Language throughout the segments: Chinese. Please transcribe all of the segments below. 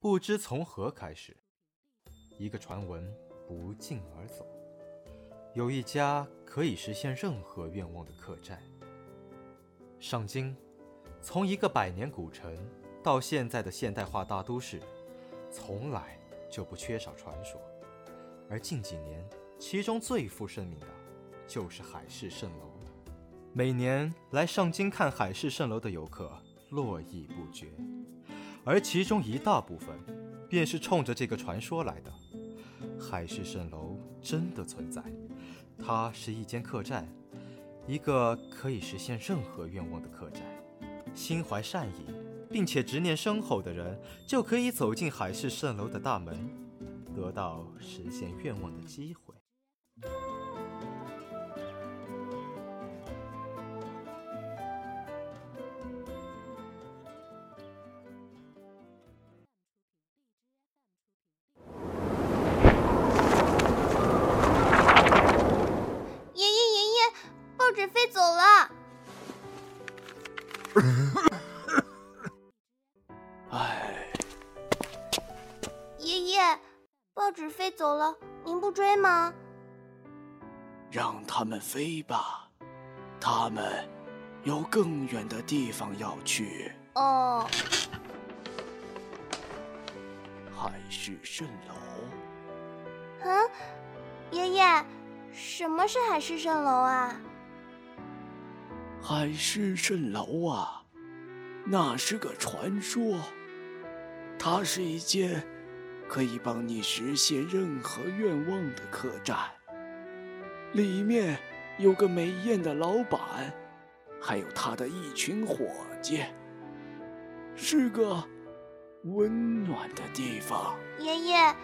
不知从何开始，一个传闻不胫而走，有一家可以实现任何愿望的客栈。上京从一个百年古城到现在的现代化大都市，从来就不缺少传说，而近几年其中最负盛名的就是海市蜃楼。每年来上京看海市蜃楼的游客络绎不绝，而其中一大部分便是冲着这个传说来的。海市蜃楼真的存在，它是一间客栈，一个可以实现任何愿望的客栈。心怀善意并且执念深厚的人，就可以走进海市蜃楼的大门，得到实现愿望的机会。报纸飞走了，您不追吗？让他们飞吧，他们有更远的地方要去。哦，海市蜃楼。啊，爷爷，什么是海市蜃楼啊？海市蜃楼啊，那是个传说，它是一间可以帮你实现任何愿望的客栈，里面有个美艳的老板，还有他的一群伙计，是个温暖的地方。爷爷，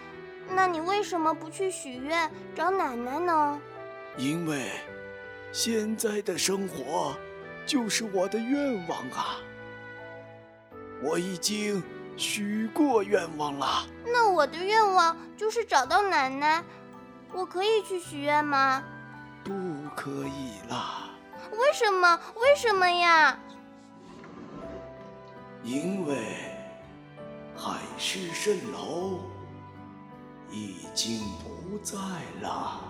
那你为什么不去许愿找奶奶呢？因为现在的生活就是我的愿望啊，我已经许过愿望了。那我的愿望就是找到奶奶，我可以去许愿吗？不可以啦。为什么？为什么呀？因为海市蜃楼已经不在了。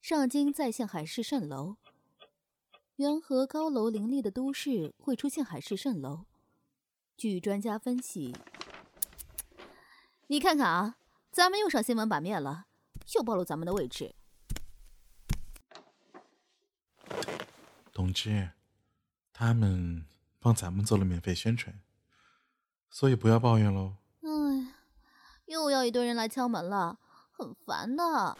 上京再现海市蜃楼，缘何高楼林立的都市会出现海市蜃楼？据专家分析，你看看啊，咱们又上新闻版面了，又暴露咱们的位置。董志，他们帮咱们做了免费宣传，所以不要抱怨喽。哎，又要一堆人来敲门了，很烦的。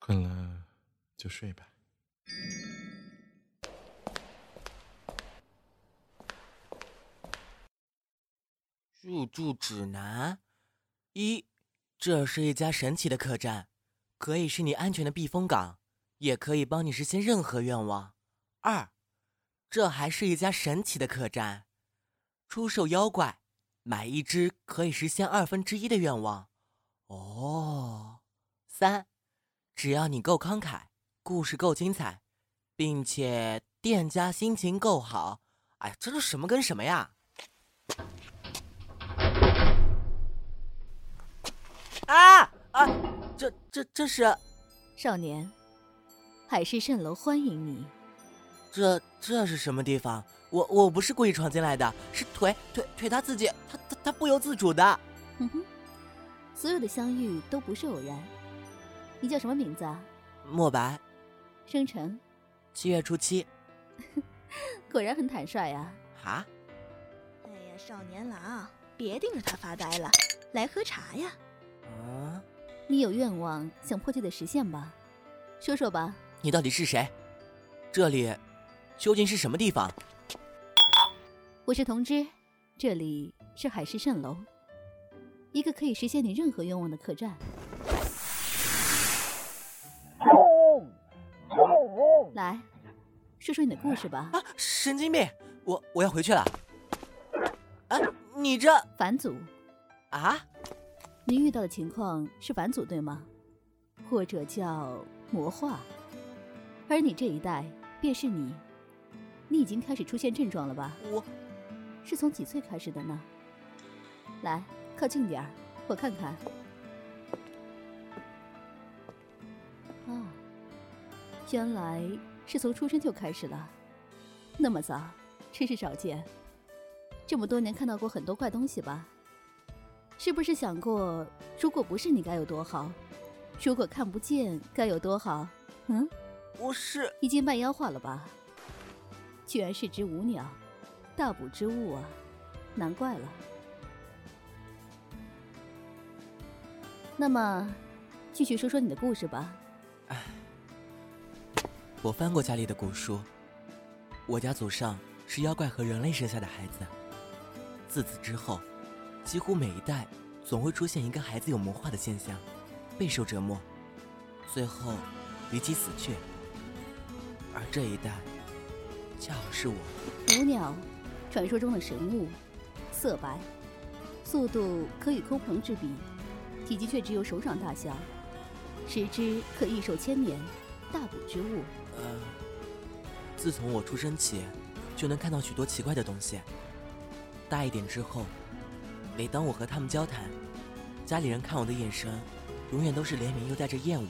困了就睡吧。入住指南：1，这是一家神奇的客栈，可以是你安全的避风港，也可以帮你实现任何愿望。2，这还是一家神奇的客栈，出售妖怪，买一只可以实现1/2的愿望。哦。3，只要你够慷慨，故事够精彩，并且店家心情够好。哎，这是什么跟什么呀？啊！这是少年，海市蜃楼欢迎你。这是什么地方？我不是故意闯进来的，是腿他自己，他不由自主的。所有的相遇都不是偶然。你叫什么名字啊？莫白。生辰？7月初7。果然很坦率呀。啊？哎呀，少年郎，别盯着他发呆了，来喝茶呀。啊？你有愿望想迫切的实现吧？说说吧。你到底是谁？这里究竟是什么地方？我是童知，这里是海市蜃楼，一个可以实现你任何愿望的客栈。来，说说你的故事吧。啊！神经病，我要回去了。啊！你这返祖啊！你遇到的情况是返祖对吗？或者叫魔化。而你这一代便是你，你已经开始出现症状了吧？我是从几岁开始的呢？来，靠近点儿，我看看。啊，原来是从出生就开始了，那么早，真是少见。这么多年看到过很多怪东西吧？是不是想过，如果不是你该有多好？如果看不见该有多好？嗯，我是已经半妖化了吧？居然是只无鸟，大补之物啊，难怪了。那么，继续说说你的故事吧。我翻过家里的古书，我家祖上是妖怪和人类生下的孩子，自此之后，几乎每一代总会出现一个孩子有魔化的现象，备受折磨，最后离奇死去。而这一代恰好是我。无鸟，传说中的神物，色白，速度可与空鹏之比，体积却只有手掌大小，食之可益寿千年，大补之物。自从我出生起，就能看到许多奇怪的东西。大一点之后，每当我和他们交谈，家里人看我的眼神永远都是怜悯又带着厌恶，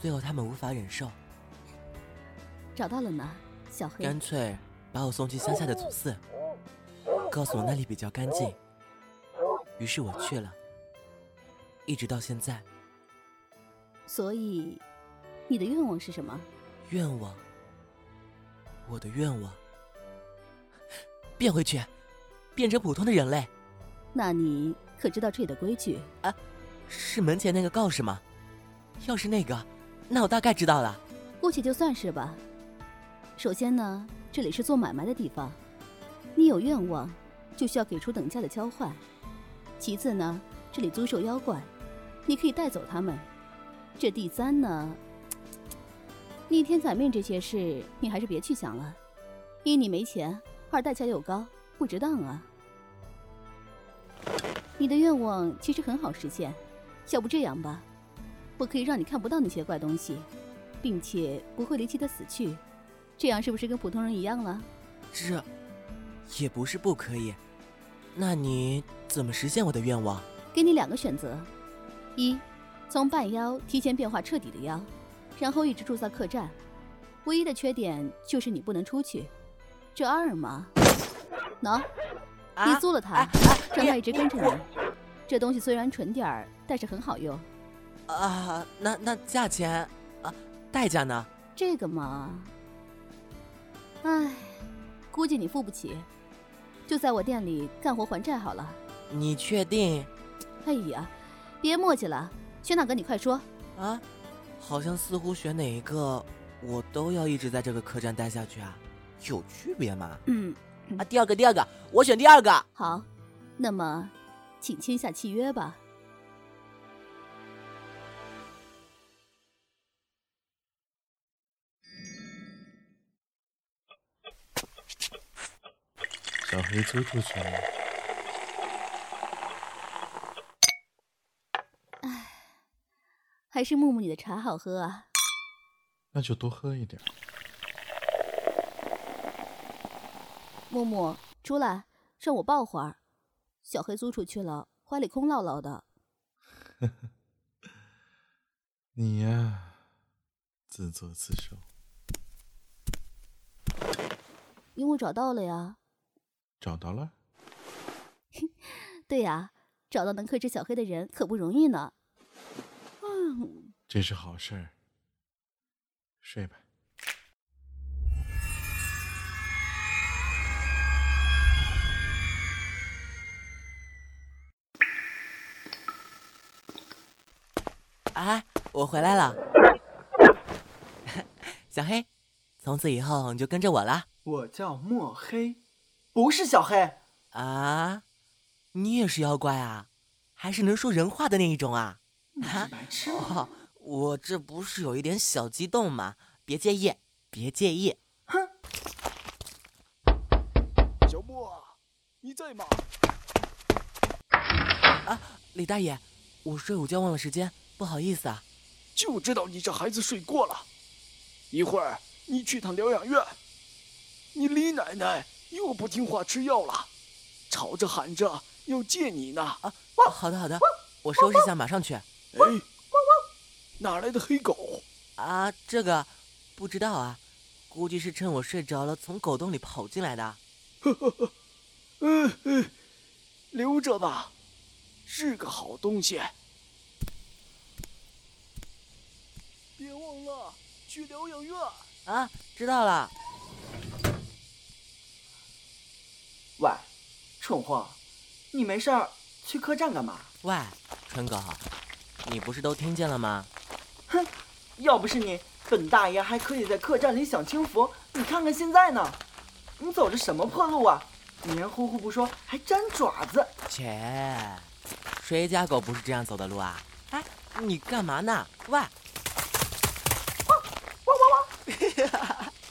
最后他们无法忍受。找到了呢，小黑。干脆把我送去乡下的祖寺，告诉我那里比较干净。于是我去了，一直到现在。所以你的愿望是什么？愿望？我的愿望？变回去，变成普通的人类。那你可知道这里的规矩啊？是门前那个告示吗？要是那个，那我大概知道了。姑且就算是吧。首先呢，这里是做买卖的地方，你有愿望，就需要给出等价的交换。其次呢，这里租售妖怪，你可以带走他们。这第三呢，逆天改命这些事，你还是别去想了。一你没钱，二代价又高，不值当啊。你的愿望其实很好实现，要不这样吧，我可以让你看不到那些怪东西，并且不会离奇的死去，这样是不是跟普通人一样了？这也不是不可以。那你怎么实现我的愿望？给你两个选择：一，从半妖提前变化彻底的妖，然后一直住在客栈，唯一的缺点就是你不能出去。这二嘛，喏，你租了它，让它一直跟着你。这东西虽然蠢点儿，但是很好用。啊，那价钱啊，代价呢？这个嘛，唉，估计你付不起，就在我店里干活还债好了。你确定？哎呀，别磨叽了，选哪个你快说啊！好像似乎选哪一个我都要一直在这个客栈待下去啊，有区别吗？第二个，我选第二个。好，那么请签下契约吧。小黑租出去了。哎，还是木木你的茶好喝啊。那就多喝一点。木木，出来，让我抱会儿。小黑租出去了，怀里空落落的。你呀，自作自受。因为找到了呀。找到了？对呀，找到能克制小黑的人可不容易呢。这是好事。睡吧。啊，我回来了。小黑，从此以后你就跟着我了。我叫墨黑，不是小黑。啊，你也是妖怪啊？还是能说人话的那一种啊？你是白痴吗？啊，我这不是有一点小激动吗？别介意，别介意。哼！小莫，你在吗？啊，李大爷，我睡午觉忘了时间。不好意思啊。就知道你这孩子睡过了。一会儿你去趟疗养院。你李奶奶又不听话吃药了，吵着喊着要借你呢。啊，好的好的，我收拾一下马上去。哎，哪来的黑狗？啊，这个不知道啊，估计是趁我睡着了从狗洞里跑进来的。留着吧，是个好东西。别忘了去疗养院啊！知道了。喂，蠢货，你没事儿去客栈干嘛？喂，春哥，你不是都听见了吗？哼，要不是你，本大爷还可以在客栈里享清福。你看看现在呢，你走着什么破路啊？黏糊糊不说，还沾爪子。切，谁家狗不是这样走的路啊？哎，你干嘛呢？喂！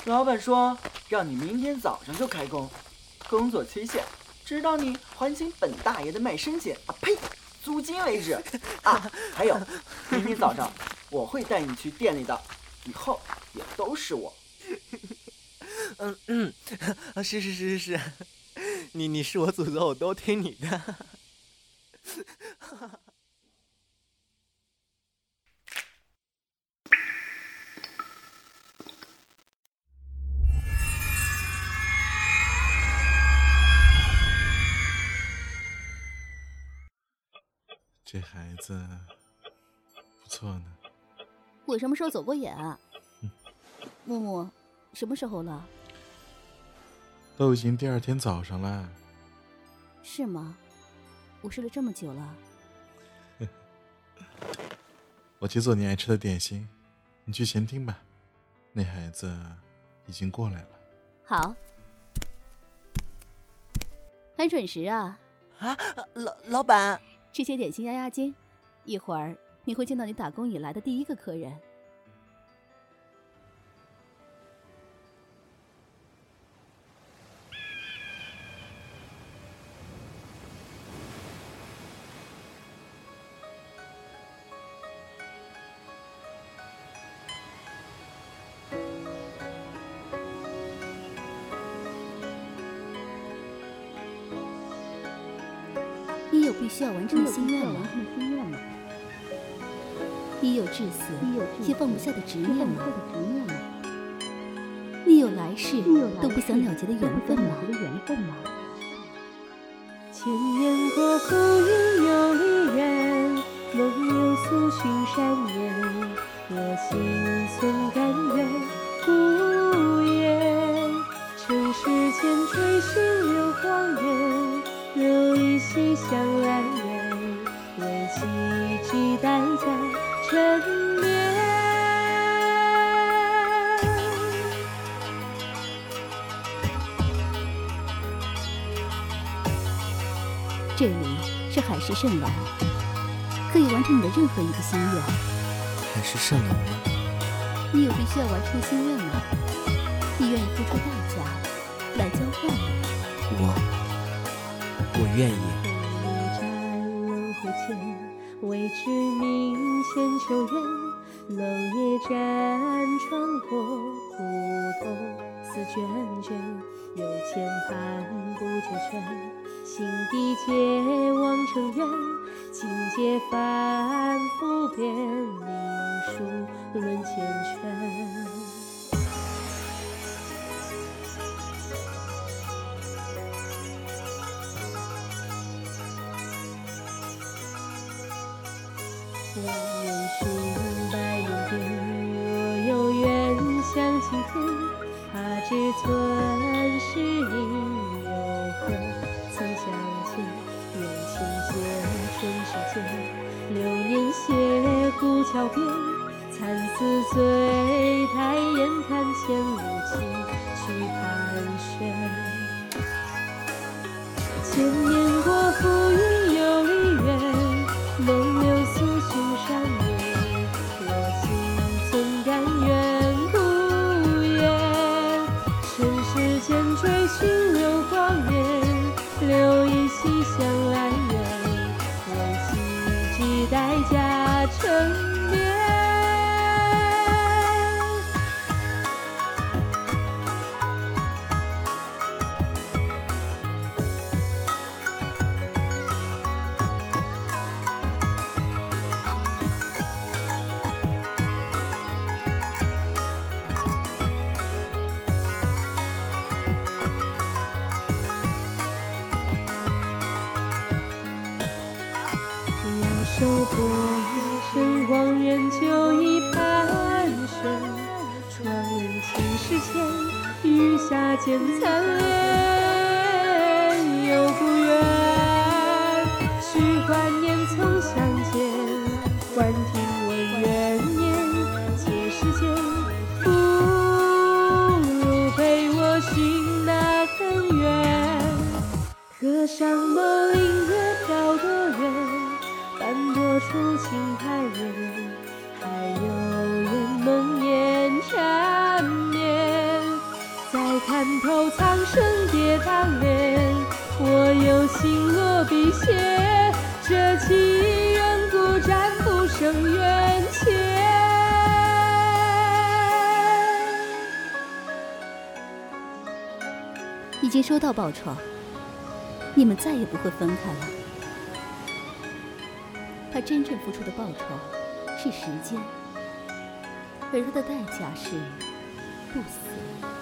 老板说让你明天早上就开工，工作期限直到你还清本大爷的卖身钱啊呸租金为止啊！还有，明天早上我会带你去店里的，以后也都是我。是，你是我祖宗，我都听你的。这孩子不错呢。我什么时候走过眼啊？木木，什么时候了？都已经第二天早上了。是吗？我睡了这么久了。我去做你爱吃的点心，你去前厅吧，那孩子已经过来了。好，很准时啊。啊，老板，吃些点心压压惊，一会儿你会见到你打工以来的第一个客人。你有必须要完成的心愿吗？你有至死也放不下的执念吗？你有来世都不想了结的缘分吗？千年过后应有离人，梦有苏寻山人，我心存甘愿无言，尘世间追寻流光人，留一心向来人，为奇迹代价沉湎。这里是海市蜃楼，可以完成你的任何一个心愿。海市蜃楼吗？你有必须要完成的心愿吗？你愿意付出代价来交换吗？我愿意。轮回间，未知明前求人，楼夜辗穿过胡同，似卷卷，有千般不周全，心底皆望成远，情节反复变，命数论千圈。我愿寻白云巅，我有缘享青天，怕只存是因有何曾相见，缘情结春之间，流年斜孤桥边，参差醉太眼看前路崎岖盘旋，千年过浮云又离人，梦流苏寻山人，我心存甘愿无言，尘世间追寻流光人，留一心向来人，为奇迹代价沉湎。前雨下见残莲又不远，须怀念曾相见，还听我怨念，且世间不如陪我寻那根源。隔山莫令隔高的人，斑驳出青苔人，还有人梦魇缠绵。再看透苍生跌宕恋，我有心落笔写这情缘，故斩不生缘切。已经收到报酬，你们再也不会分开了。他真正付出的报酬是时间，而他的代价是不死。